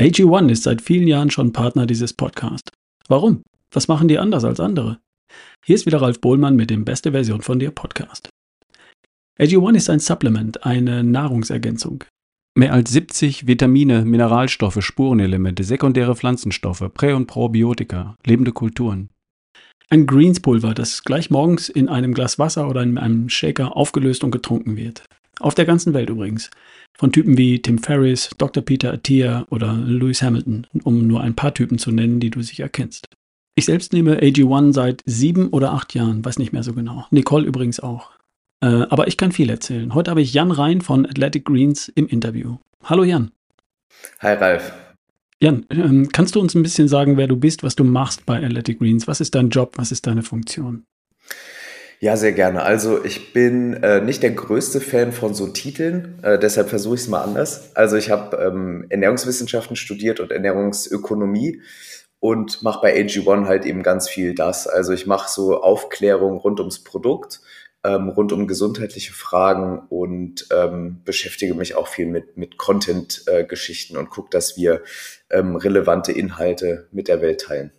AG1 ist seit vielen Jahren schon Partner dieses Podcasts. Warum? Was machen die anders als andere? Hier ist wieder Ralf Bohlmann mit dem Beste Version von dir Podcast. AG1 ist ein Supplement, eine Nahrungsergänzung. Mehr als 70 Vitamine, Mineralstoffe, Spurenelemente, sekundäre Pflanzenstoffe, Prä- und Probiotika, lebende Kulturen. Ein Greenspulver, das gleich morgens in einem Glas Wasser oder in einem Shaker aufgelöst und getrunken wird. Auf der ganzen Welt übrigens. Von Typen wie Tim Ferriss, Dr. Peter Attia oder Lewis Hamilton, um nur ein paar Typen zu nennen, die du sicher kennst. Ich selbst nehme AG1 seit 7 oder 8 Jahren, weiß nicht mehr so genau. Nicole übrigens auch. Aber ich kann viel erzählen. Heute habe ich Jan Rein von Athletic Greens im Interview. Hallo Jan. Hi Ralf. Jan, kannst du uns ein bisschen sagen, wer du bist, was du machst bei Athletic Greens? Was ist dein Job? Was ist deine Funktion? Ja, sehr gerne. Also ich bin nicht der größte Fan von so Titeln, deshalb versuche ich es mal anders. Also ich habe Ernährungswissenschaften studiert und Ernährungsökonomie und mache bei AG1 halt eben ganz viel das. Also ich mache so Aufklärung rund ums Produkt, rund um gesundheitliche Fragen und beschäftige mich auch viel mit Content-Geschichten und gucke, dass wir relevante Inhalte mit der Welt teilen.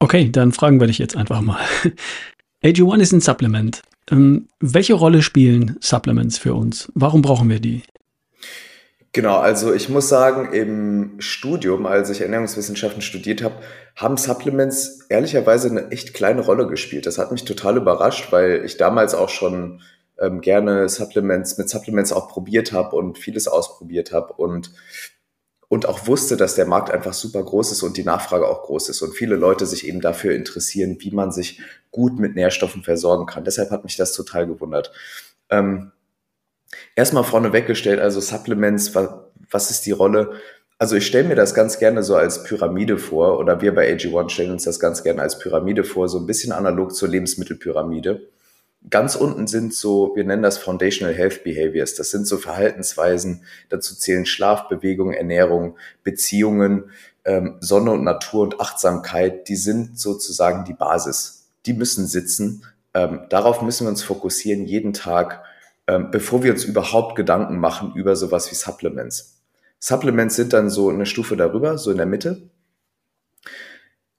Okay, dann fragen wir dich jetzt einfach mal. AG1 ist ein Supplement. Welche Rolle spielen Supplements für uns? Warum brauchen wir die? Genau, also ich muss sagen, im Studium, als ich Ernährungswissenschaften studiert habe, haben Supplements ehrlicherweise eine echt kleine Rolle gespielt. Das hat mich total überrascht, weil ich damals auch schon gerne Supplements auch probiert habe und vieles ausprobiert habe und auch wusste, dass der Markt einfach super groß ist und die Nachfrage auch groß ist und viele Leute sich eben dafür interessieren, wie man sich gut mit Nährstoffen versorgen kann. Deshalb hat mich das total gewundert. Erstmal vorneweg gestellt, also Supplements, was ist die Rolle? Also ich stelle mir das ganz gerne so als Pyramide vor, oder wir bei AG1 stellen uns das ganz gerne als Pyramide vor, so ein bisschen analog zur Lebensmittelpyramide. Ganz unten sind so, wir nennen das Foundational Health Behaviors, das sind so Verhaltensweisen, dazu zählen Schlaf, Bewegung, Ernährung, Beziehungen, Sonne und Natur und Achtsamkeit, die sind sozusagen die Basis. Die müssen sitzen, darauf müssen wir uns fokussieren jeden Tag, bevor wir uns überhaupt Gedanken machen über sowas wie Supplements. Supplements sind dann so eine Stufe darüber, so in der Mitte,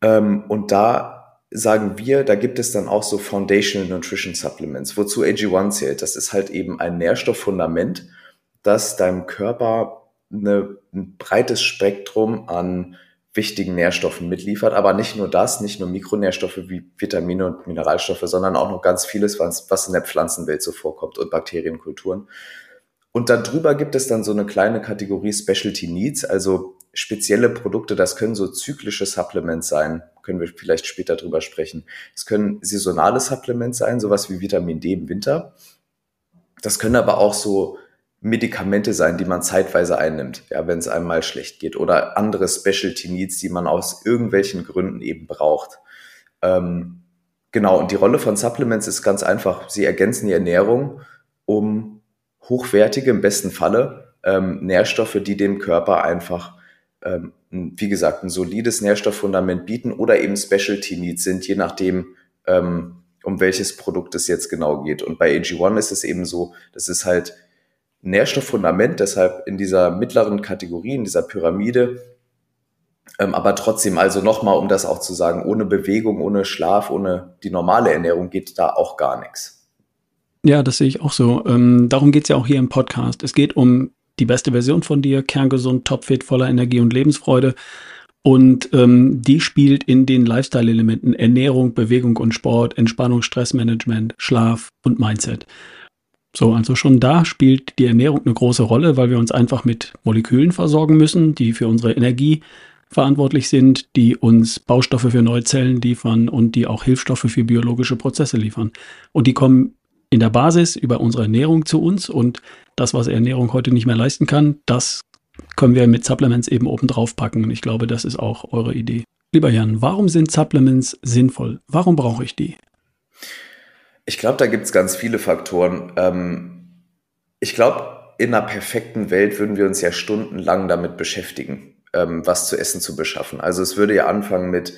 und da sagen wir, da gibt es dann auch so Foundational Nutrition Supplements, wozu AG1 zählt. Das ist halt eben ein Nährstofffundament, das deinem Körper ein breites Spektrum an wichtigen Nährstoffen mitliefert. Aber nicht nur das, nicht nur Mikronährstoffe wie Vitamine und Mineralstoffe, sondern auch noch ganz vieles, was in der Pflanzenwelt so vorkommt und Bakterienkulturen. Und darüber gibt es dann so eine kleine Kategorie Specialty Needs, also spezielle Produkte, das können so zyklische Supplements sein, können wir vielleicht später drüber sprechen. Es können saisonale Supplements sein, sowas wie Vitamin D im Winter. Das können aber auch so Medikamente sein, die man zeitweise einnimmt, ja, wenn es einem mal schlecht geht, oder andere Specialty Needs, die man aus irgendwelchen Gründen eben braucht. Genau, und die Rolle von Supplements ist ganz einfach. Sie ergänzen die Ernährung um hochwertige, im besten Falle, Nährstoffe, die dem Körper einfach, wie gesagt, ein solides Nährstofffundament bieten oder eben Specialty Needs sind, je nachdem, um welches Produkt es jetzt genau geht. Und bei AG1 ist es eben so, das ist halt Nährstofffundament, deshalb in dieser mittleren Kategorie, in dieser Pyramide, aber trotzdem, also nochmal, um das auch zu sagen, ohne Bewegung, ohne Schlaf, ohne die normale Ernährung geht da auch gar nichts. Ja, das sehe ich auch so. Darum geht es ja auch hier im Podcast. Es geht um die beste Version von dir, kerngesund, topfit, voller Energie und Lebensfreude. Und die spielt in den Lifestyle-Elementen Ernährung, Bewegung und Sport, Entspannung, Stressmanagement, Schlaf und Mindset. So, also schon da spielt die Ernährung eine große Rolle, weil wir uns einfach mit Molekülen versorgen müssen, die für unsere Energie verantwortlich sind, die uns Baustoffe für neue Zellen liefern und die auch Hilfsstoffe für biologische Prozesse liefern. Und die kommen in der Basis über unsere Ernährung zu uns, und das, was Ernährung heute nicht mehr leisten kann, das können wir mit Supplements eben obendrauf packen. Und ich glaube, das ist auch eure Idee. Lieber Jan, warum sind Supplements sinnvoll? Warum brauche ich die? Ich glaube, da gibt es ganz viele Faktoren. Ich glaube, in einer perfekten Welt würden wir uns ja stundenlang damit beschäftigen, was zu essen zu beschaffen. Also es würde ja anfangen mit,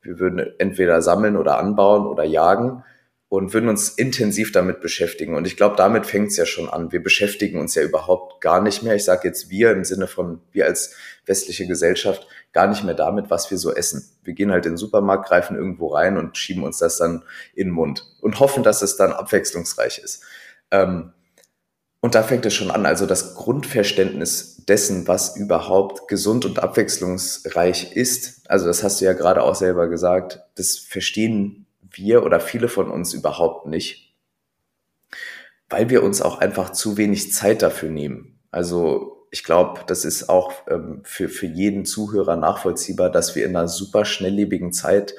wir würden entweder sammeln oder anbauen oder jagen. und würden uns intensiv damit beschäftigen. Und ich glaube, damit fängt es ja schon an. Wir beschäftigen uns ja überhaupt gar nicht mehr. Ich sage jetzt wir im Sinne von wir als westliche Gesellschaft gar nicht mehr damit, was wir so essen. Wir gehen halt in den Supermarkt, greifen irgendwo rein und schieben uns das dann in den Mund und hoffen, dass es dann abwechslungsreich ist. Und da fängt es schon an. Also das Grundverständnis dessen, was überhaupt gesund und abwechslungsreich ist, also das hast du ja gerade auch selber gesagt, das verstehen wir oder viele von uns überhaupt nicht, weil wir uns auch einfach zu wenig Zeit dafür nehmen. Also ich glaube, das ist auch für jeden Zuhörer nachvollziehbar, dass wir in einer super schnelllebigen Zeit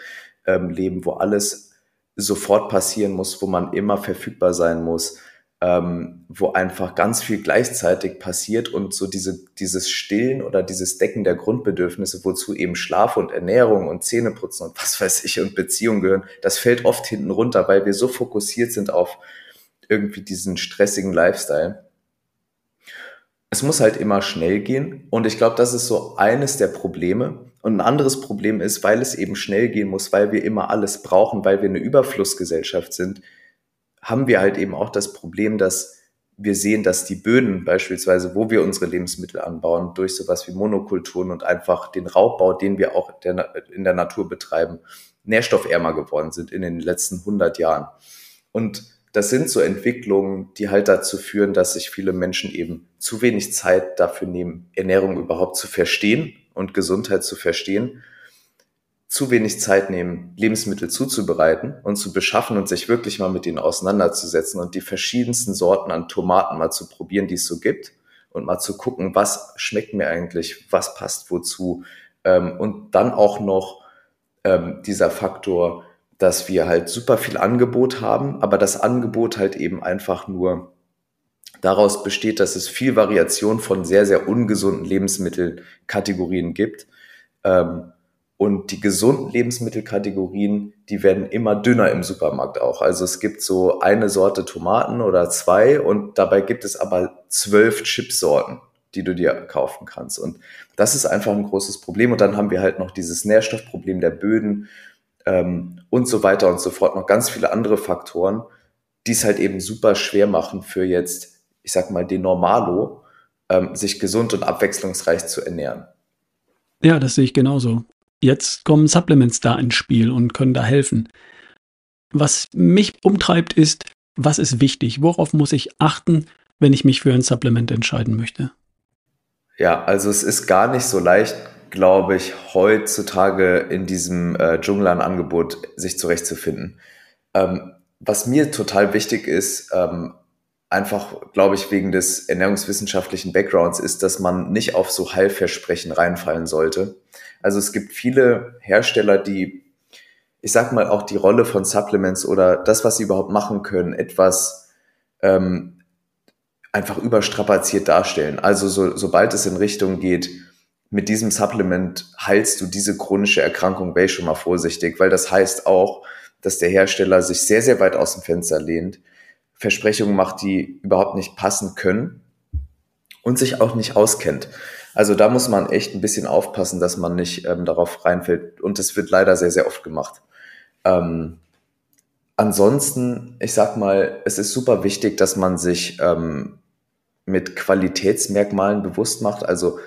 leben, wo alles sofort passieren muss, wo man immer verfügbar sein muss, wo einfach ganz viel gleichzeitig passiert und so dieses Stillen oder dieses Decken der Grundbedürfnisse, wozu eben Schlaf und Ernährung und Zähneputzen und was weiß ich und Beziehungen gehören, das fällt oft hinten runter, weil wir so fokussiert sind auf irgendwie diesen stressigen Lifestyle. Es muss halt immer schnell gehen und ich glaube, das ist so eines der Probleme. Und ein anderes Problem ist, weil es eben schnell gehen muss, weil wir immer alles brauchen, weil wir eine Überflussgesellschaft sind, haben wir halt eben auch das Problem, dass wir sehen, dass die Böden beispielsweise, wo wir unsere Lebensmittel anbauen, durch sowas wie Monokulturen und einfach den Raubbau, den wir auch in der Natur betreiben, nährstoffärmer geworden sind in den letzten 100 Jahren. Und das sind so Entwicklungen, die halt dazu führen, dass sich viele Menschen eben zu wenig Zeit dafür nehmen, Ernährung überhaupt zu verstehen und Gesundheit zu verstehen, zu wenig Zeit nehmen, Lebensmittel zuzubereiten und zu beschaffen und sich wirklich mal mit denen auseinanderzusetzen und die verschiedensten Sorten an Tomaten mal zu probieren, die es so gibt und mal zu gucken, was schmeckt mir eigentlich, was passt wozu. Und dann auch noch dieser Faktor, dass wir halt super viel Angebot haben, aber das Angebot halt eben einfach nur daraus besteht, dass es viel Variation von sehr, sehr ungesunden Lebensmittelkategorien gibt. Und die gesunden Lebensmittelkategorien, die werden immer dünner im Supermarkt auch. Also es gibt so eine Sorte Tomaten oder zwei und dabei gibt es aber 12 Chipsorten, die du dir kaufen kannst. Und das ist einfach ein großes Problem. Und dann haben wir halt noch dieses Nährstoffproblem der Böden und so weiter und so fort. Noch ganz viele andere Faktoren, die es halt eben super schwer machen für jetzt, ich sag mal, den Normalo, sich gesund und abwechslungsreich zu ernähren. Ja, das sehe ich genauso. Jetzt kommen Supplements da ins Spiel und können da helfen. Was mich umtreibt ist, was ist wichtig? Worauf muss ich achten, wenn ich mich für ein Supplement entscheiden möchte? Ja, also es ist gar nicht so leicht, glaube ich, heutzutage in diesem Dschungel an Angebot sich zurechtzufinden. Was mir total wichtig ist, einfach, glaube ich, wegen des ernährungswissenschaftlichen Backgrounds ist, dass man nicht auf so Heilversprechen reinfallen sollte. Also es gibt viele Hersteller, die, ich sag mal, auch die Rolle von Supplements oder das, was sie überhaupt machen können, etwas einfach überstrapaziert darstellen. Also sobald es in Richtung geht, mit diesem Supplement heilst du diese chronische Erkrankung, wäre ich schon mal vorsichtig, weil das heißt auch, dass der Hersteller sich sehr, sehr weit aus dem Fenster lehnt, Versprechungen macht, die überhaupt nicht passen können und sich auch nicht auskennt. Also da muss man echt ein bisschen aufpassen, dass man nicht darauf reinfällt. Und das wird leider sehr, sehr oft gemacht. Ansonsten, ich sag mal, es ist super wichtig, dass man sich mit Qualitätsmerkmalen bewusst macht. Also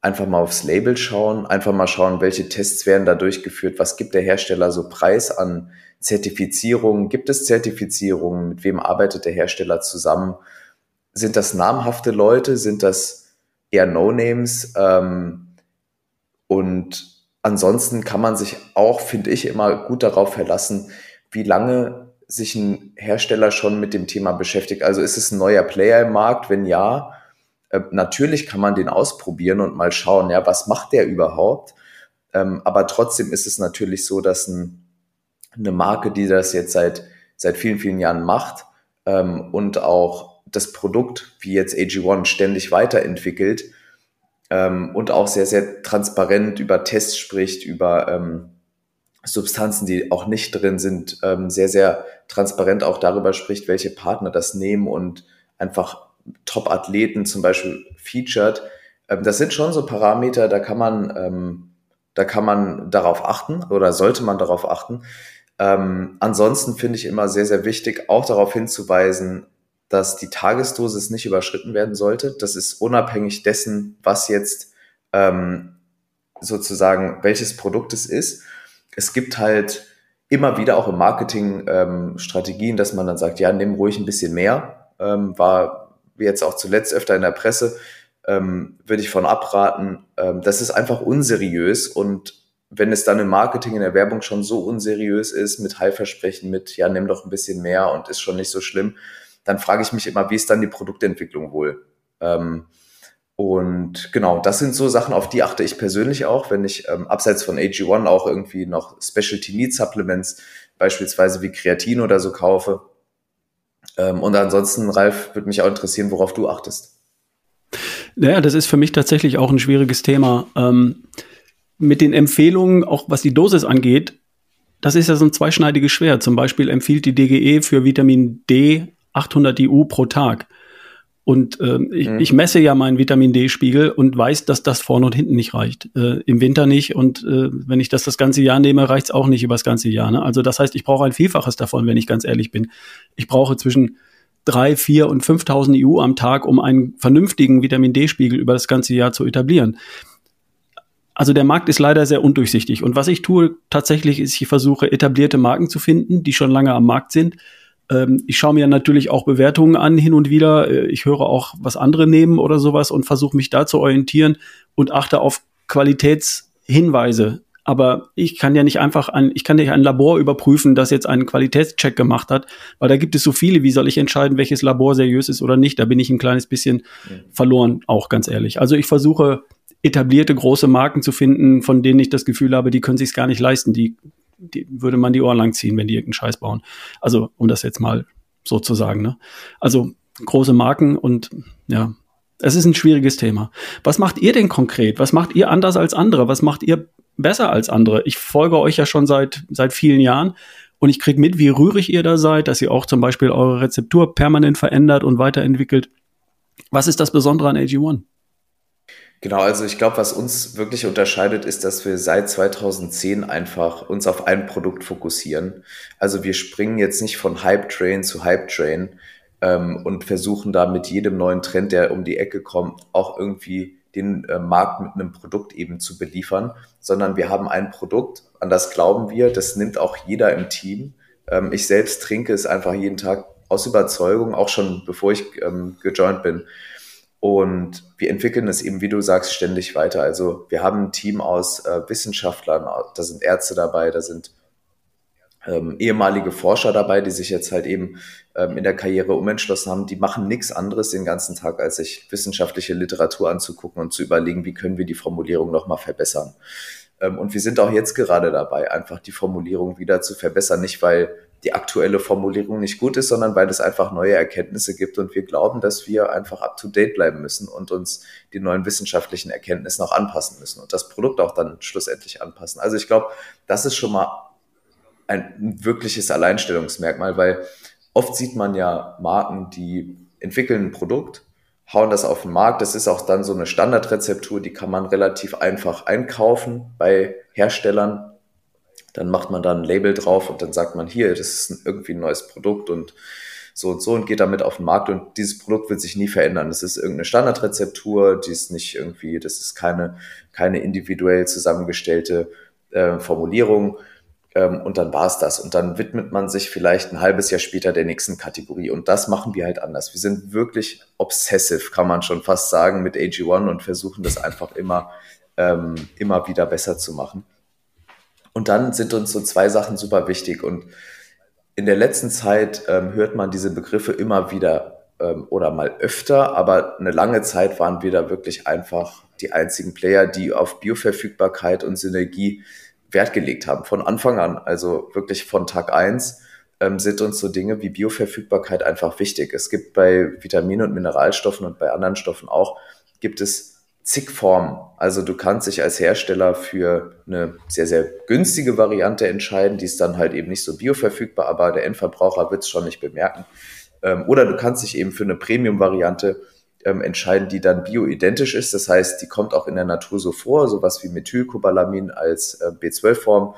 einfach mal aufs Label schauen, einfach mal schauen, welche Tests werden da durchgeführt, was gibt der Hersteller so Preis an Zertifizierungen, gibt es Zertifizierungen, mit wem arbeitet der Hersteller zusammen, sind das namhafte Leute, sind das eher No-Names und ansonsten kann man sich auch, finde ich, immer gut darauf verlassen, wie lange sich ein Hersteller schon mit dem Thema beschäftigt. Also ist es ein neuer Player im Markt, wenn ja, natürlich kann man den ausprobieren und mal schauen, ja, was macht der überhaupt? Aber trotzdem ist es natürlich so, dass eine Marke, die das jetzt seit vielen, vielen Jahren macht und auch das Produkt, wie jetzt AG1, ständig weiterentwickelt und auch sehr, sehr transparent über Tests spricht, über Substanzen, die auch nicht drin sind, sehr, sehr transparent auch darüber spricht, welche Partner das nehmen und einfach Top-Athleten zum Beispiel featured. Das sind schon so Parameter, da kann man darauf achten oder sollte man darauf achten. Ansonsten finde ich immer sehr, sehr wichtig, auch darauf hinzuweisen, dass die Tagesdosis nicht überschritten werden sollte. Das ist unabhängig dessen, was jetzt sozusagen welches Produkt es ist. Es gibt halt immer wieder auch im Marketing Strategien, dass man dann sagt, ja, nimm ruhig ein bisschen mehr. War jetzt auch zuletzt öfter in der Presse, würde ich von abraten. Das ist einfach unseriös, und wenn es dann im Marketing, in der Werbung schon so unseriös ist, mit Heilversprechen, mit, ja, nimm doch ein bisschen mehr und ist schon nicht so schlimm, dann frage ich mich immer, wie ist dann die Produktentwicklung wohl? Und genau, das sind so Sachen, auf die achte ich persönlich auch, wenn ich abseits von AG1 auch irgendwie noch Specialty Need Supplements, beispielsweise wie Kreatin oder so, kaufe. Und ansonsten, Ralf, würde mich auch interessieren, worauf du achtest. Naja, das ist für mich tatsächlich auch ein schwieriges Thema. Mit den Empfehlungen, auch was die Dosis angeht, das ist ja so ein zweischneidiges Schwert. Zum Beispiel empfiehlt die DGE für Vitamin D 800 IU pro Tag. Und ich messe ja meinen Vitamin D-Spiegel und weiß, dass das vorne und hinten nicht reicht. Im Winter nicht, und wenn ich das ganze Jahr nehme, reicht es auch nicht über das ganze Jahr. Ne? Also das heißt, ich brauche ein Vielfaches davon, wenn ich ganz ehrlich bin. Ich brauche zwischen 3, 4 und 5.000 IU am Tag, um einen vernünftigen Vitamin D-Spiegel über das ganze Jahr zu etablieren. Also der Markt ist leider sehr undurchsichtig. Und was ich tue tatsächlich ist, ich versuche, etablierte Marken zu finden, die schon lange am Markt sind. Ich schaue mir natürlich auch Bewertungen an hin und wieder. Ich höre auch, was andere nehmen oder sowas, und versuche mich da zu orientieren und achte auf Qualitätshinweise. Aber ich kann ja nicht einfach ein Labor überprüfen, das jetzt einen Qualitätscheck gemacht hat, weil da gibt es so viele. Wie soll ich entscheiden, welches Labor seriös ist oder nicht? Da bin ich ein kleines bisschen verloren, auch ganz ehrlich. Also ich versuche, etablierte große Marken zu finden, von denen ich das Gefühl habe, die können sich's gar nicht leisten. Die würde man die Ohren lang ziehen, wenn die irgendeinen Scheiß bauen. Also, um das jetzt mal so zu sagen, ne? Also, große Marken, und ja, es ist ein schwieriges Thema. Was macht ihr denn konkret? Was macht ihr anders als andere? Was macht ihr besser als andere? Ich folge euch ja schon seit vielen Jahren, und ich kriege mit, wie rührig ihr da seid, dass ihr auch zum Beispiel eure Rezeptur permanent verändert und weiterentwickelt. Was ist das Besondere an AG1? Genau, also ich glaube, was uns wirklich unterscheidet, ist, dass wir seit 2010 einfach uns auf ein Produkt fokussieren. Also wir springen jetzt nicht von Hype-Train zu Hype-Train und versuchen da mit jedem neuen Trend, der um die Ecke kommt, auch irgendwie den Markt mit einem Produkt eben zu beliefern, sondern wir haben ein Produkt, an das glauben wir, das nimmt auch jeder im Team. Ich selbst trinke es einfach jeden Tag aus Überzeugung, auch schon bevor ich gejoint bin. Und wir entwickeln es eben, wie du sagst, ständig weiter. Also wir haben ein Team aus Wissenschaftlern, da sind Ärzte dabei, da sind ehemalige Forscher dabei, die sich jetzt halt eben in der Karriere umentschlossen haben. Die machen nichts anderes den ganzen Tag, als sich wissenschaftliche Literatur anzugucken und zu überlegen, wie können wir die Formulierung nochmal verbessern. Und wir sind auch jetzt gerade dabei, einfach die Formulierung wieder zu verbessern. Nicht, weil die aktuelle Formulierung nicht gut ist, sondern weil es einfach neue Erkenntnisse gibt, und wir glauben, dass wir einfach up-to-date bleiben müssen und uns den neuen wissenschaftlichen Erkenntnissen auch anpassen müssen und das Produkt auch dann schlussendlich anpassen. Also ich glaube, das ist schon mal ein wirkliches Alleinstellungsmerkmal, weil oft sieht man ja Marken, die entwickeln ein Produkt, hauen das auf den Markt. Das ist auch dann so eine Standardrezeptur, die kann man relativ einfach einkaufen bei Herstellern. Dann macht man da ein Label drauf und dann sagt man, hier, das ist irgendwie ein neues Produkt und so, und geht damit auf den Markt, und dieses Produkt wird sich nie verändern. Das ist irgendeine Standardrezeptur, die ist nicht irgendwie, das ist keine individuell zusammengestellte Formulierung, und dann war es das. Und dann widmet man sich vielleicht ein halbes Jahr später der nächsten Kategorie, und das machen wir halt anders. Wir sind wirklich obsessive, kann man schon fast sagen, mit AG1 und versuchen das einfach immer wieder besser zu machen. Und dann sind uns so zwei Sachen super wichtig, und in der letzten Zeit hört man diese Begriffe immer wieder oder mal öfter, aber eine lange Zeit waren wir da wirklich einfach die einzigen Player, die auf Bioverfügbarkeit und Synergie Wert gelegt haben, von Anfang an, also wirklich von Tag 1 sind uns so Dinge wie Bioverfügbarkeit einfach wichtig. Es gibt bei Vitaminen und Mineralstoffen und bei anderen Stoffen auch, gibt es zig Formen. Also du kannst dich als Hersteller für eine sehr, sehr günstige Variante entscheiden, die ist dann halt eben nicht so bioverfügbar, aber der Endverbraucher wird es schon nicht bemerken. Oder du kannst dich eben für eine Premium-Variante entscheiden, die dann bioidentisch ist. Das heißt, die kommt auch in der Natur so vor, sowas wie Methylcobalamin als B12-Form.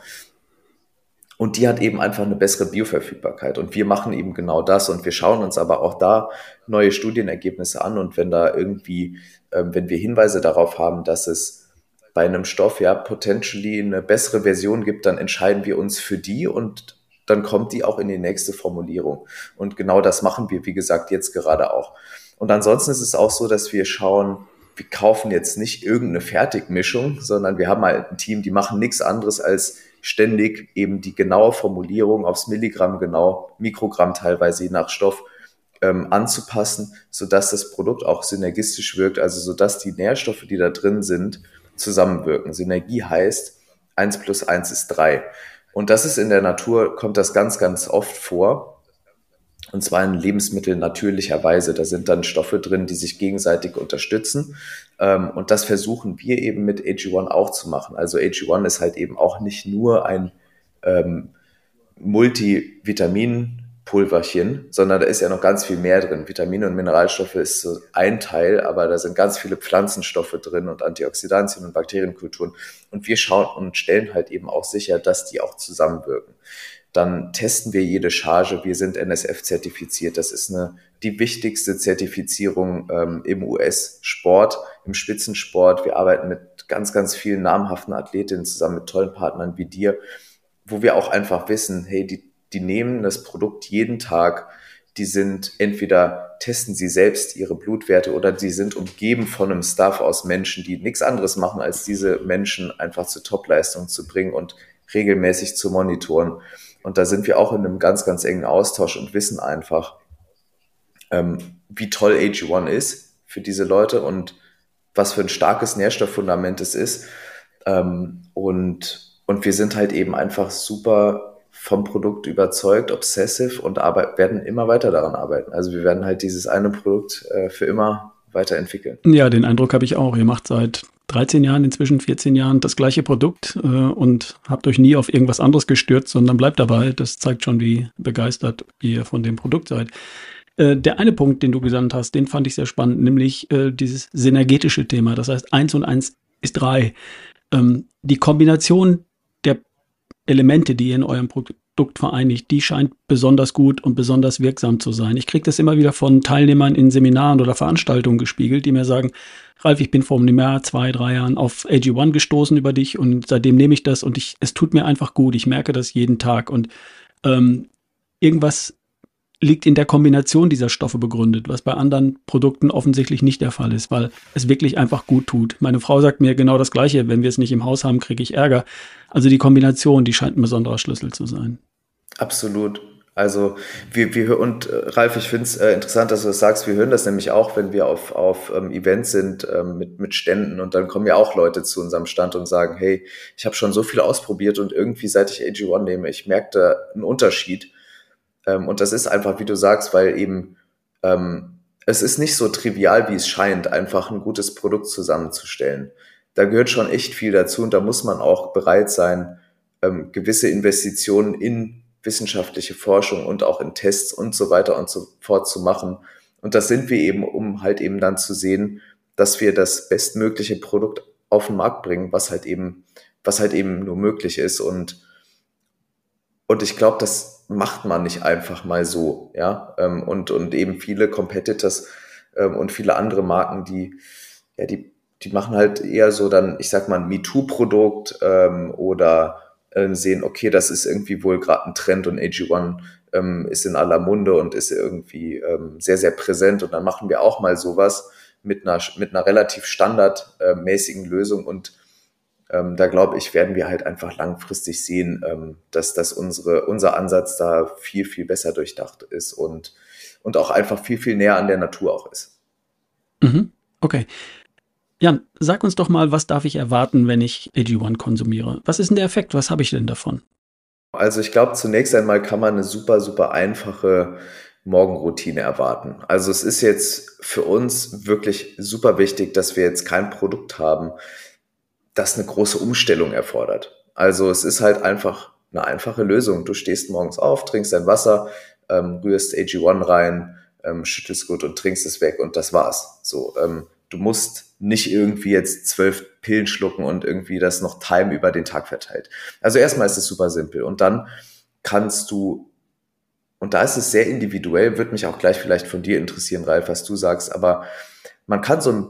Und die hat eben einfach eine bessere Bioverfügbarkeit. Und wir machen eben genau das. Und wir schauen uns aber auch da neue Studienergebnisse an. Und wenn da irgendwie, wenn wir Hinweise darauf haben, dass es bei einem Stoff ja potentially eine bessere Version gibt, dann entscheiden wir uns für die und dann kommt die auch in die nächste Formulierung. Und genau das machen wir, wie gesagt, jetzt gerade auch. Und ansonsten ist es auch so, dass wir schauen, wir kaufen jetzt nicht irgendeine Fertigmischung, sondern wir haben halt ein Team, die machen nichts anderes als ständig eben die genaue Formulierung aufs Milligramm genau, Mikrogramm teilweise je nach Stoff anzupassen, sodass das Produkt auch synergistisch wirkt, also sodass die Nährstoffe, die da drin sind, zusammenwirken. Synergie heißt 1 + 1 = 3. Und das ist in der Natur, kommt das ganz, ganz oft vor. Und zwar in Lebensmitteln natürlicherweise. Da sind dann Stoffe drin, die sich gegenseitig unterstützen. Und das versuchen wir eben mit AG1 auch zu machen. Also AG1 ist halt eben auch nicht nur ein Multivitaminpulverchen, sondern da ist ja noch ganz viel mehr drin. Vitamine und Mineralstoffe ist so ein Teil, aber da sind ganz viele Pflanzenstoffe drin und Antioxidantien und Bakterienkulturen. Und wir schauen und stellen halt eben auch sicher, dass die auch zusammenwirken. Dann testen wir jede Charge. Wir sind NSF-zertifiziert. Das ist die wichtigste Zertifizierung im US-Sport, im Spitzensport. Wir arbeiten mit ganz, ganz vielen namhaften Athletinnen zusammen, mit tollen Partnern wie dir, wo wir auch einfach wissen, hey, die nehmen das Produkt jeden Tag. Die sind entweder testen sie selbst ihre Blutwerte oder die sind umgeben von einem Staff aus Menschen, die nichts anderes machen, als diese Menschen einfach zur Topleistung zu bringen und regelmäßig zu monitoren. Und da sind wir auch in einem ganz, ganz engen Austausch und wissen einfach, wie toll AG1 ist für diese Leute und was für ein starkes Nährstofffundament es ist. Und wir sind halt eben einfach super vom Produkt überzeugt, obsessive und werden immer weiter daran arbeiten. Also wir werden halt dieses eine Produkt für immer weiterentwickeln. Ja, den Eindruck habe ich auch. Ihr macht seit 13 Jahren, inzwischen 14 Jahren das gleiche Produkt und habt euch nie auf irgendwas anderes gestürzt, sondern bleibt dabei. Das zeigt schon, wie begeistert ihr von dem Produkt seid. Der eine Punkt, den du genannt hast, den fand ich sehr spannend, nämlich dieses synergetische Thema. Das heißt, 1 + 1 = 3. Die Kombination der Elemente, die ihr in eurem Produkt vereinigt, die scheint besonders gut und besonders wirksam zu sein. Ich kriege das immer wieder von Teilnehmern in Seminaren oder Veranstaltungen gespiegelt, die mir sagen, Ralf, ich bin vor einem Jahr, 2, 3 Jahren auf AG1 gestoßen über dich und seitdem nehme ich das und es tut mir einfach gut. Ich merke das jeden Tag und irgendwas liegt in der Kombination dieser Stoffe begründet, was bei anderen Produkten offensichtlich nicht der Fall ist, weil es wirklich einfach gut tut. Meine Frau sagt mir genau das Gleiche, wenn wir es nicht im Haus haben, kriege ich Ärger. Also die Kombination, die scheint ein besonderer Schlüssel zu sein. Absolut. Also Ralf, ich finde es interessant, dass du das sagst. Wir hören das nämlich auch, wenn wir auf Events sind mit Ständen und dann kommen ja auch Leute zu unserem Stand und sagen, hey, ich habe schon so viel ausprobiert und irgendwie seit ich AG1 nehme, ich merke da einen Unterschied. Und das ist einfach, wie du sagst, weil eben es ist nicht so trivial, wie es scheint, einfach ein gutes Produkt zusammenzustellen. Da gehört schon echt viel dazu und da muss man auch bereit sein, gewisse Investitionen in wissenschaftliche Forschung und auch in Tests und so weiter und so fort zu machen. Und das sind wir eben, um halt eben dann zu sehen, dass wir das bestmögliche Produkt auf den Markt bringen, was halt eben nur möglich ist. Und ich glaube, das macht man nicht einfach mal so, ja. Und eben viele Competitors und viele andere Marken, die machen halt eher so dann, ich sag mal, ein MeToo-Produkt oder sehen, okay, das ist irgendwie wohl gerade ein Trend und AG1 ist in aller Munde und ist irgendwie sehr, sehr präsent und dann machen wir auch mal sowas mit einer relativ standardmäßigen Lösung und da glaube ich, werden wir halt einfach langfristig sehen, dass unser Ansatz da viel, viel besser durchdacht ist und auch einfach viel, viel näher an der Natur auch ist. Mhm. Okay. Jan, sag uns doch mal, was darf ich erwarten, wenn ich AG1 konsumiere? Was ist denn der Effekt? Was habe ich denn davon? Also ich glaube, zunächst einmal kann man eine super, super einfache Morgenroutine erwarten. Also es ist jetzt für uns wirklich super wichtig, dass wir jetzt kein Produkt haben, das eine große Umstellung erfordert. Also es ist halt einfach eine einfache Lösung. Du stehst morgens auf, trinkst dein Wasser, rührst AG1 rein, schüttelst gut und trinkst es weg und das war's. So, Du musst nicht irgendwie jetzt 12 Pillen schlucken und irgendwie das noch timen über den Tag verteilt. Also erstmal ist es super simpel und dann kannst du, und da ist es sehr individuell, würde mich auch gleich vielleicht von dir interessieren, Ralf, was du sagst, aber man kann so ein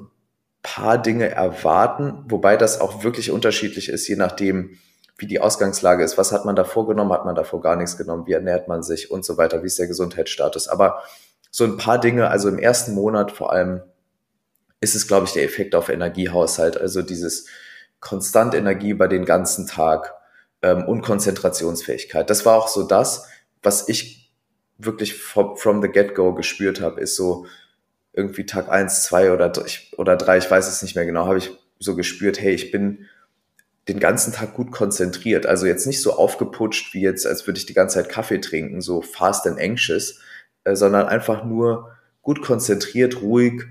paar Dinge erwarten, wobei das auch wirklich unterschiedlich ist, je nachdem, wie die Ausgangslage ist, was hat man davor genommen, hat man davor gar nichts genommen, wie ernährt man sich und so weiter, wie ist der Gesundheitsstatus. Aber so ein paar Dinge, also im ersten Monat vor allem, ist es, glaube ich, der Effekt auf Energiehaushalt, also dieses konstant Energie über den ganzen Tag und Konzentrationsfähigkeit. Das war auch so das, was ich wirklich from the get-go gespürt habe, ist so irgendwie Tag 1, 2 oder 3, ich weiß es nicht mehr genau, habe ich so gespürt, hey, ich bin den ganzen Tag gut konzentriert, also jetzt nicht so aufgeputscht wie jetzt, als würde ich die ganze Zeit Kaffee trinken, so fast and anxious, sondern einfach nur gut konzentriert, ruhig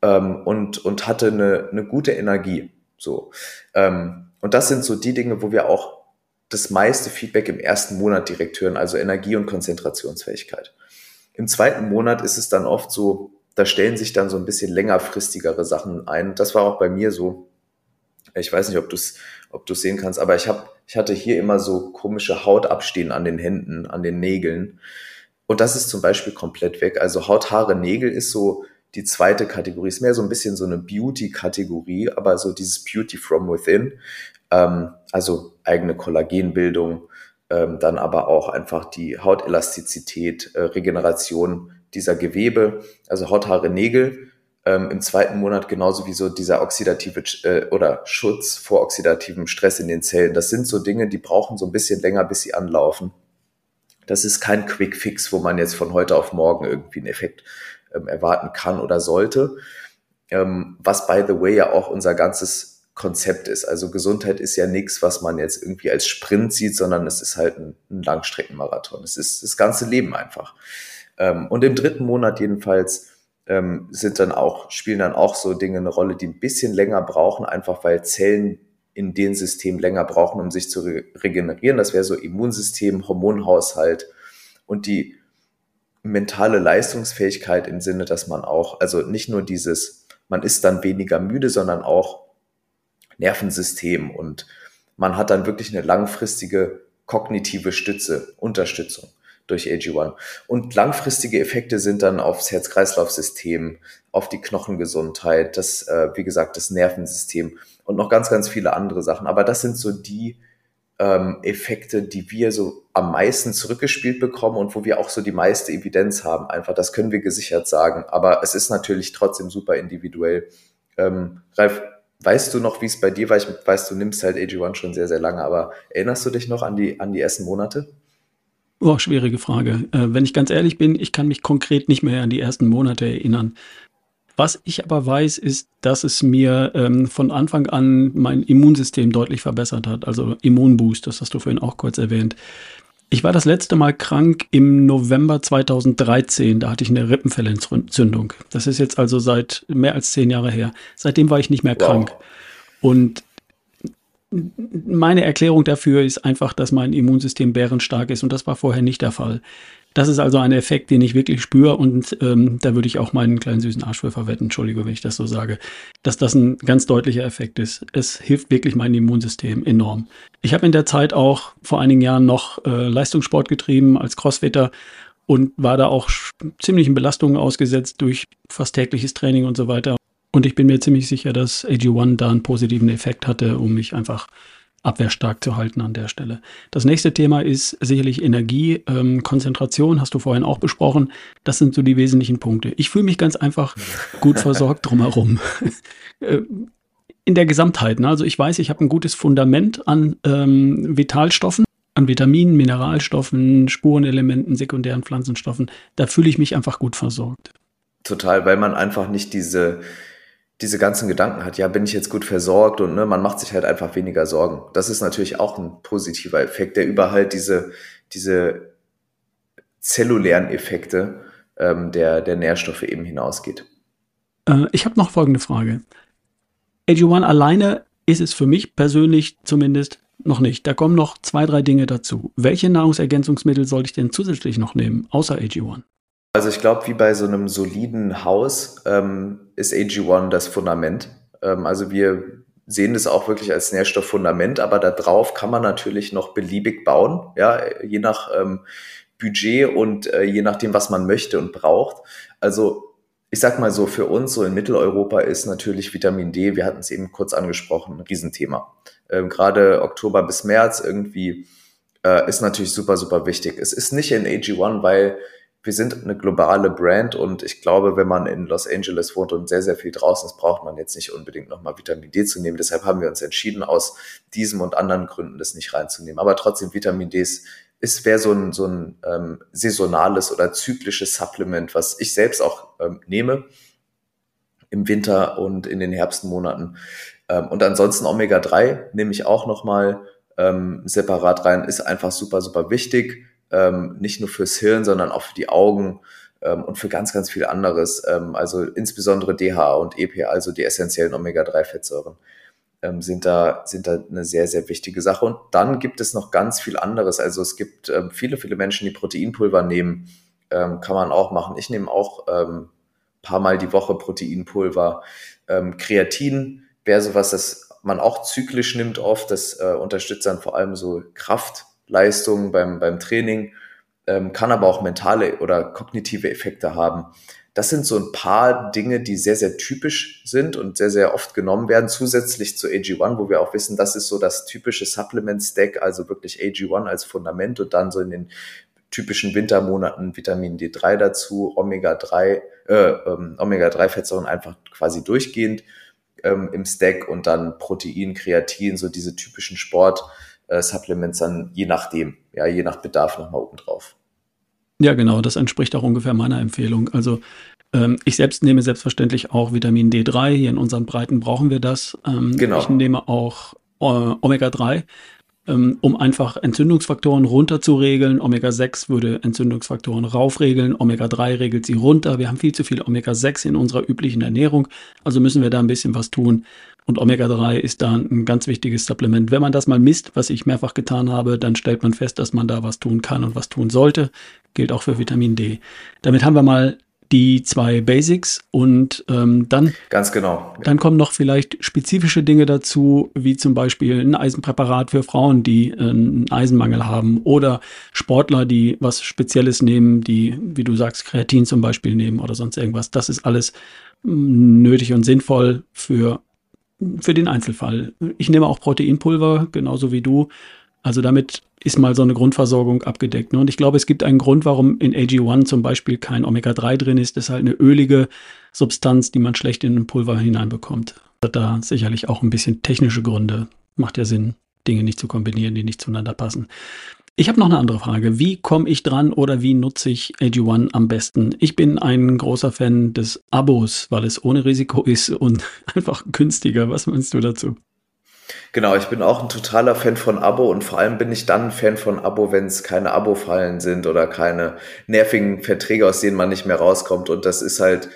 und hatte eine gute Energie. So. Und das sind so die Dinge, wo wir auch das meiste Feedback im ersten Monat direkt hören, also Energie und Konzentrationsfähigkeit. Im zweiten Monat ist es dann oft so, da stellen sich dann so ein bisschen längerfristigere Sachen ein. Das war auch bei mir so. Ich weiß nicht, ob du es sehen kannst, aber ich hatte hier immer so komische Haut abstehen an den Händen, an den Nägeln. Und das ist zum Beispiel komplett weg. Also Haut, Haare, Nägel ist so die zweite Kategorie. Ist mehr so ein bisschen so eine Beauty-Kategorie, aber so dieses Beauty from within. Also eigene Kollagenbildung, dann aber auch einfach die Hautelastizität, Regeneration dieser Gewebe. Also Haut, Haare, Nägel. Im zweiten Monat genauso wie so dieser oxidative oder Schutz vor oxidativem Stress in den Zellen. Das sind so Dinge, die brauchen so ein bisschen länger, bis sie anlaufen. Das ist kein Quick-Fix, wo man jetzt von heute auf morgen irgendwie einen Effekt erwarten kann oder sollte. Was, by the way, ja auch unser ganzes Konzept ist. Also Gesundheit ist ja nichts, was man jetzt irgendwie als Sprint sieht, sondern es ist halt ein Langstreckenmarathon. Es ist das ganze Leben einfach. Und im dritten Monat jedenfalls spielen dann auch so Dinge eine Rolle, die ein bisschen länger brauchen, einfach weil Zellen in den Systemen länger brauchen, um sich zu regenerieren. Das wäre so Immunsystem, Hormonhaushalt und die mentale Leistungsfähigkeit im Sinne, dass man auch, also nicht nur dieses, man ist dann weniger müde, sondern auch Nervensystem und man hat dann wirklich eine langfristige kognitive Unterstützung durch AG1. Und langfristige Effekte sind dann aufs Herz-Kreislauf-System, auf die Knochengesundheit, das, wie gesagt, das Nervensystem und noch ganz, ganz viele andere Sachen. Aber das sind so die Effekte, die wir so am meisten zurückgespielt bekommen und wo wir auch so die meiste Evidenz haben. Einfach, das können wir gesichert sagen. Aber es ist natürlich trotzdem super individuell. Ralf, weißt du noch, wie es bei dir war? Ich weiß, du nimmst halt AG1 schon sehr, sehr lange, aber erinnerst du dich noch an die ersten Monate? Oh, schwierige Frage. Wenn ich ganz ehrlich bin, ich kann mich konkret nicht mehr an die ersten Monate erinnern. Was ich aber weiß, ist, dass es mir von Anfang an mein Immunsystem deutlich verbessert hat. Also Immunboost, das hast du vorhin auch kurz erwähnt. Ich war das letzte Mal krank im November 2013. Da hatte ich eine Rippenfellentzündung. Das ist jetzt also seit mehr als 10 Jahren her. Seitdem war ich nicht mehr krank. Und meine Erklärung dafür ist einfach, dass mein Immunsystem bärenstark ist und das war vorher nicht der Fall. Das ist also ein Effekt, den ich wirklich spüre und da würde ich auch meinen kleinen süßen Arsch für verwetten, Entschuldigung, wenn ich das so sage, dass das ein ganz deutlicher Effekt ist. Es hilft wirklich meinem Immunsystem enorm. Ich habe in der Zeit auch vor einigen Jahren noch Leistungssport getrieben als Crossfitter und war da auch ziemlichen Belastungen ausgesetzt durch fast tägliches Training und so weiter. Und ich bin mir ziemlich sicher, dass AG1 da einen positiven Effekt hatte, um mich einfach abwehrstark zu halten an der Stelle. Das nächste Thema ist sicherlich Energie, Konzentration, hast du vorhin auch besprochen. Das sind so die wesentlichen Punkte. Ich fühle mich ganz einfach gut versorgt drumherum. In der Gesamtheit, ne? Also ich weiß, ich habe ein gutes Fundament an Vitalstoffen, an Vitaminen, Mineralstoffen, Spurenelementen, sekundären Pflanzenstoffen. Da fühle ich mich einfach gut versorgt. Total, weil man einfach nicht diese ganzen Gedanken hat, ja, bin ich jetzt gut versorgt und ne, man macht sich halt einfach weniger Sorgen. Das ist natürlich auch ein positiver Effekt, der über halt diese zellulären Effekte der Nährstoffe eben hinausgeht. Ich habe noch folgende Frage. AG1 alleine ist es für mich persönlich zumindest noch nicht. Da kommen noch 2, 3 Dinge dazu. Welche Nahrungsergänzungsmittel sollte ich denn zusätzlich noch nehmen, außer AG1? Also ich glaube, wie bei so einem soliden Haus ist AG1 das Fundament. Also wir sehen das auch wirklich als Nährstofffundament, aber da drauf kann man natürlich noch beliebig bauen, ja, je nach Budget und je nachdem, was man möchte und braucht. Also ich sag mal so, für uns so in Mitteleuropa ist natürlich Vitamin D, wir hatten es eben kurz angesprochen, ein Riesenthema. Gerade Oktober bis März irgendwie ist natürlich super, super wichtig. Es ist nicht in AG1, weil wir sind eine globale Brand und ich glaube, wenn man in Los Angeles wohnt und sehr, sehr viel draußen ist, braucht man jetzt nicht unbedingt nochmal Vitamin D zu nehmen. Deshalb haben wir uns entschieden, aus diesem und anderen Gründen das nicht reinzunehmen. Aber trotzdem, Vitamin D wäre so ein saisonales oder zyklisches Supplement, was ich selbst auch nehme im Winter und in den Herbstmonaten. Und ansonsten Omega-3 nehme ich auch nochmal separat rein, ist einfach super, super wichtig, nicht nur fürs Hirn, sondern auch für die Augen und für ganz, ganz viel anderes, also insbesondere DHA und EPA, also die essentiellen Omega-3-Fettsäuren. Sind da eine sehr, sehr wichtige Sache. Und dann gibt es noch ganz viel anderes. Also es gibt viele, viele Menschen, die Proteinpulver nehmen. Kann man auch machen. Ich nehme auch paar Mal die Woche Proteinpulver. Kreatin wäre sowas, das man auch zyklisch nimmt oft. Das unterstützt dann vor allem so Kraftleistungen beim Training. Kann aber auch mentale oder kognitive Effekte haben. Das sind so ein paar Dinge, die sehr, sehr typisch sind und sehr, sehr oft genommen werden, zusätzlich zu AG1, wo wir auch wissen, das ist so das typische Supplement-Stack, also wirklich AG1 als Fundament und dann so in den typischen Wintermonaten Vitamin D3 dazu, Omega-3-Fettsäuren einfach quasi durchgehend im Stack und dann Protein, Kreatin, so diese typischen Sport-Supplements dann je nachdem, ja, je nach Bedarf nochmal obendrauf. Ja, genau, das entspricht auch ungefähr meiner Empfehlung. Also ich selbst nehme selbstverständlich auch Vitamin D3. Hier in unseren Breiten brauchen wir das. Genau. Ich nehme auch Omega-3, um einfach Entzündungsfaktoren runterzuregeln. Omega-6 würde Entzündungsfaktoren raufregeln. Omega-3 regelt sie runter. Wir haben viel zu viel Omega-6 in unserer üblichen Ernährung. Also müssen wir da ein bisschen was tun. Und Omega-3 ist da ein ganz wichtiges Supplement. Wenn man das mal misst, was ich mehrfach getan habe, dann stellt man fest, dass man da was tun kann und was tun sollte. Gilt auch für Vitamin D. Damit haben wir mal die zwei Basics und dann, ganz genau, ja, dann kommen noch vielleicht spezifische Dinge dazu, wie zum Beispiel ein Eisenpräparat für Frauen, die einen Eisenmangel haben oder Sportler, die was Spezielles nehmen, die, wie du sagst, Kreatin zum Beispiel nehmen oder sonst irgendwas. Das ist alles nötig und sinnvoll für den Einzelfall. Ich nehme auch Proteinpulver, genauso wie du. Also damit ist mal so eine Grundversorgung abgedeckt. Ne? Und ich glaube, es gibt einen Grund, warum in AG1 zum Beispiel kein Omega-3 drin ist. Das ist halt eine ölige Substanz, die man schlecht in ein Pulver hineinbekommt. Da sicherlich auch ein bisschen technische Gründe. Macht ja Sinn, Dinge nicht zu kombinieren, die nicht zueinander passen. Ich habe noch eine andere Frage. Wie komme ich dran oder wie nutze ich AG1 am besten? Ich bin ein großer Fan des Abos, weil es ohne Risiko ist und einfach günstiger. Was meinst du dazu? Genau, ich bin auch ein totaler Fan von Abo und vor allem bin ich dann ein Fan von Abo, wenn es keine Abo-Fallen sind oder keine nervigen Verträge, aus denen man nicht mehr rauskommt. Und das ist halt,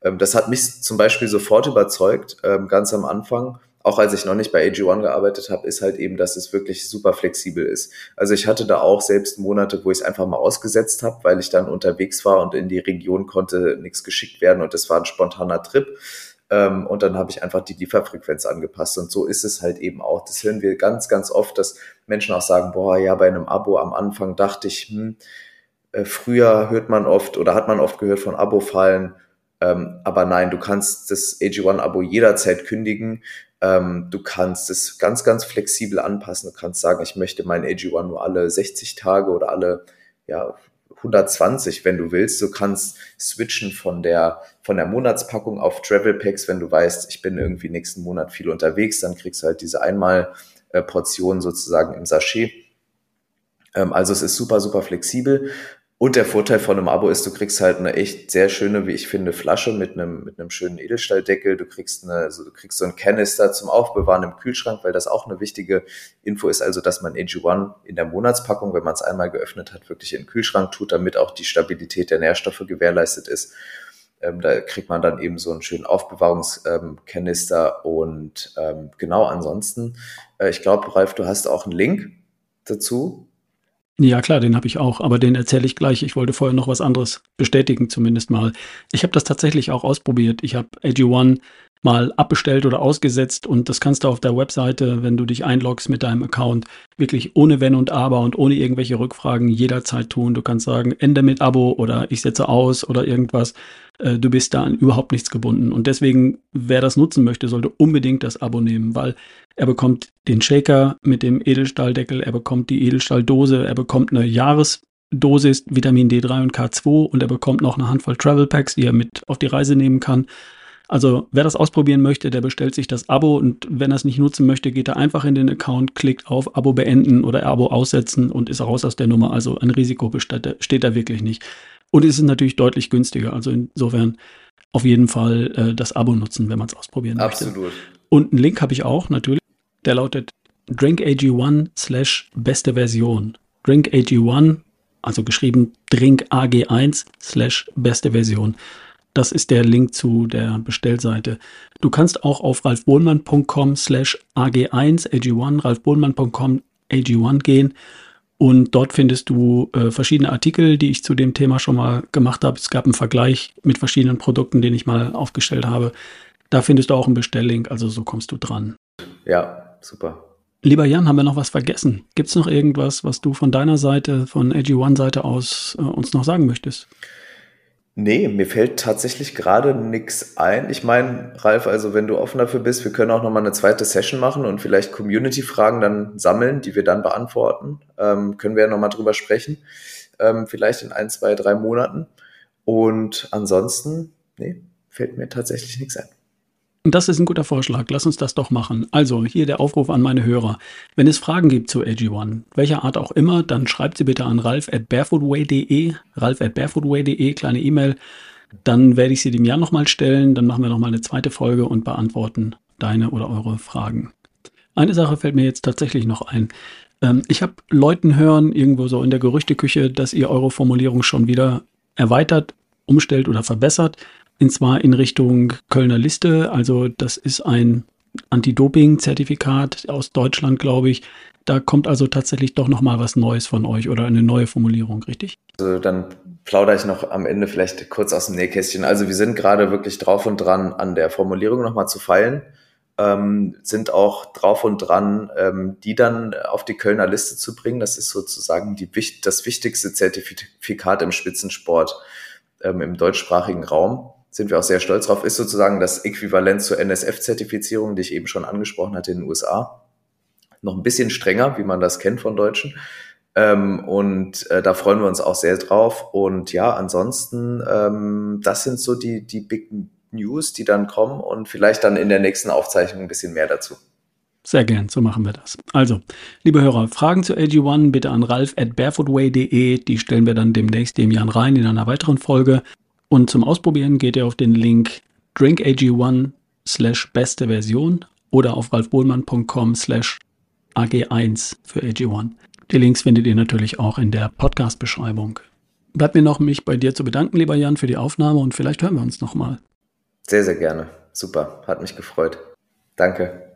das hat mich zum Beispiel sofort überzeugt, ganz am Anfang, auch als ich noch nicht bei AG1 gearbeitet habe, ist halt eben, dass es wirklich super flexibel ist. Also ich hatte da auch selbst Monate, wo ich es einfach mal ausgesetzt habe, weil ich dann unterwegs war und in die Region konnte nichts geschickt werden und das war ein spontaner Trip. Und dann habe ich einfach die Lieferfrequenz angepasst. Und so ist es halt eben auch. Das hören wir ganz, ganz oft, dass Menschen auch sagen, boah, ja, bei einem Abo am Anfang dachte ich, früher hört man oft oder hat man oft gehört von Abo-Fallen. Aber nein, du kannst das AG1-Abo jederzeit kündigen. Du kannst es ganz, ganz flexibel anpassen. Du kannst sagen, ich möchte mein AG1 nur alle 60 Tage oder alle, ja, 120, wenn du willst. Du kannst switchen von der Monatspackung auf Travel Packs, wenn du weißt, ich bin irgendwie nächsten Monat viel unterwegs, dann kriegst du halt diese Einmalportion sozusagen im Sachet. Also es ist super, super flexibel. Und der Vorteil von einem Abo ist, du kriegst halt eine echt sehr schöne, wie ich finde, Flasche mit einem schönen Edelstahldeckel. Du kriegst so einen Canister zum Aufbewahren im Kühlschrank, weil das auch eine wichtige Info ist, also dass man AG1 in der Monatspackung, wenn man es einmal geöffnet hat, wirklich in den Kühlschrank tut, damit auch die Stabilität der Nährstoffe gewährleistet ist. Da kriegt man dann eben so einen schönen Aufbewahrungskanister und genau, ansonsten, ich glaube, Ralf, du hast auch einen Link dazu. Ja klar, den habe ich auch, aber den erzähle ich gleich. Ich wollte vorher noch was anderes bestätigen, zumindest mal. Ich habe das tatsächlich auch ausprobiert. Ich habe AG1 mal abbestellt oder ausgesetzt und das kannst du auf der Webseite, wenn du dich einloggst mit deinem Account, wirklich ohne Wenn und Aber und ohne irgendwelche Rückfragen jederzeit tun. Du kannst sagen, Ende mit Abo oder ich setze aus oder irgendwas. Du bist da an überhaupt nichts gebunden. Und deswegen, wer das nutzen möchte, sollte unbedingt das Abo nehmen, weil er bekommt den Shaker mit dem Edelstahldeckel, er bekommt die Edelstahldose, er bekommt eine Jahresdosis Vitamin D3 und K2 und er bekommt noch eine Handvoll Travel Packs, die er mit auf die Reise nehmen kann. Also wer das ausprobieren möchte, der bestellt sich das Abo und wenn er es nicht nutzen möchte, geht er einfach in den Account, klickt auf Abo beenden oder Abo aussetzen und ist raus aus der Nummer. Also ein Risiko besteht da wirklich nicht. Und es ist natürlich deutlich günstiger. Also insofern auf jeden Fall das Abo nutzen, wenn man es ausprobieren möchte. Absolut. Und einen Link habe ich auch natürlich. Der lautet drinkag1/beste-Version. Drinkag1, also geschrieben drinkag1/beste-Version. Das ist der Link zu der Bestellseite. Du kannst auch auf ralfbohlmann.com/ag1 gehen und dort findest du verschiedene Artikel, die ich zu dem Thema schon mal gemacht habe. Es gab einen Vergleich mit verschiedenen Produkten, den ich mal aufgestellt habe. Da findest du auch einen Bestelllink, also so kommst du dran. Ja, super. Lieber Jan, haben wir noch was vergessen? Gibt es noch irgendwas, was du von deiner Seite, von AG1-Seite aus uns noch sagen möchtest? Nee, mir fällt tatsächlich gerade nichts ein. Ich meine, Ralf, also wenn du offen dafür bist, wir können auch nochmal eine zweite Session machen und vielleicht Community-Fragen dann sammeln, die wir dann beantworten. Können wir ja nochmal drüber sprechen. Vielleicht in 1, 2, 3 Monaten. Und ansonsten, nee, fällt mir tatsächlich nichts ein. Das ist ein guter Vorschlag. Lass uns das doch machen. Also hier der Aufruf an meine Hörer. Wenn es Fragen gibt zu AG1, welcher Art auch immer, dann schreibt sie bitte an ralf@barefootway.de, kleine E-Mail. Dann werde ich sie dem Jan nochmal stellen. Dann machen wir nochmal eine zweite Folge und beantworten deine oder eure Fragen. Eine Sache fällt mir jetzt tatsächlich noch ein. Ich habe Leuten hören, irgendwo so in der Gerüchteküche, dass ihr eure Formulierung schon wieder erweitert, umstellt oder verbessert. Und zwar in Richtung Kölner Liste. Also das ist ein Anti-Doping-Zertifikat aus Deutschland, glaube ich. Da kommt also tatsächlich doch nochmal was Neues von euch oder eine neue Formulierung, richtig? Also dann plaudere ich noch am Ende vielleicht kurz aus dem Nähkästchen. Also wir sind gerade wirklich drauf und dran, an der Formulierung nochmal zu feilen. Sind auch drauf und dran, die dann auf die Kölner Liste zu bringen. Das ist sozusagen das wichtigste Zertifikat im Spitzensport im deutschsprachigen Raum. Sind wir auch sehr stolz drauf, ist sozusagen das Äquivalent zur NSF-Zertifizierung, die ich eben schon angesprochen hatte in den USA. Noch ein bisschen strenger, wie man das kennt von Deutschen. Und da freuen wir uns auch sehr drauf. Und ja, ansonsten, das sind so die Big News, die dann kommen und vielleicht dann in der nächsten Aufzeichnung ein bisschen mehr dazu. Sehr gern, so machen wir das. Also, liebe Hörer, Fragen zu AG1 bitte an ralf@barefootway.de. Die stellen wir dann demnächst dem Jan Rein in einer weiteren Folge. Und zum Ausprobieren geht ihr auf den Link drinkag1/beste-Version oder auf ralfbohlmann.com/ag1 für AG1. Die Links findet ihr natürlich auch in der Podcast-Beschreibung. Bleibt mir noch, mich bei dir zu bedanken, lieber Jan, für die Aufnahme und vielleicht hören wir uns nochmal. Sehr, sehr gerne. Super. Hat mich gefreut. Danke.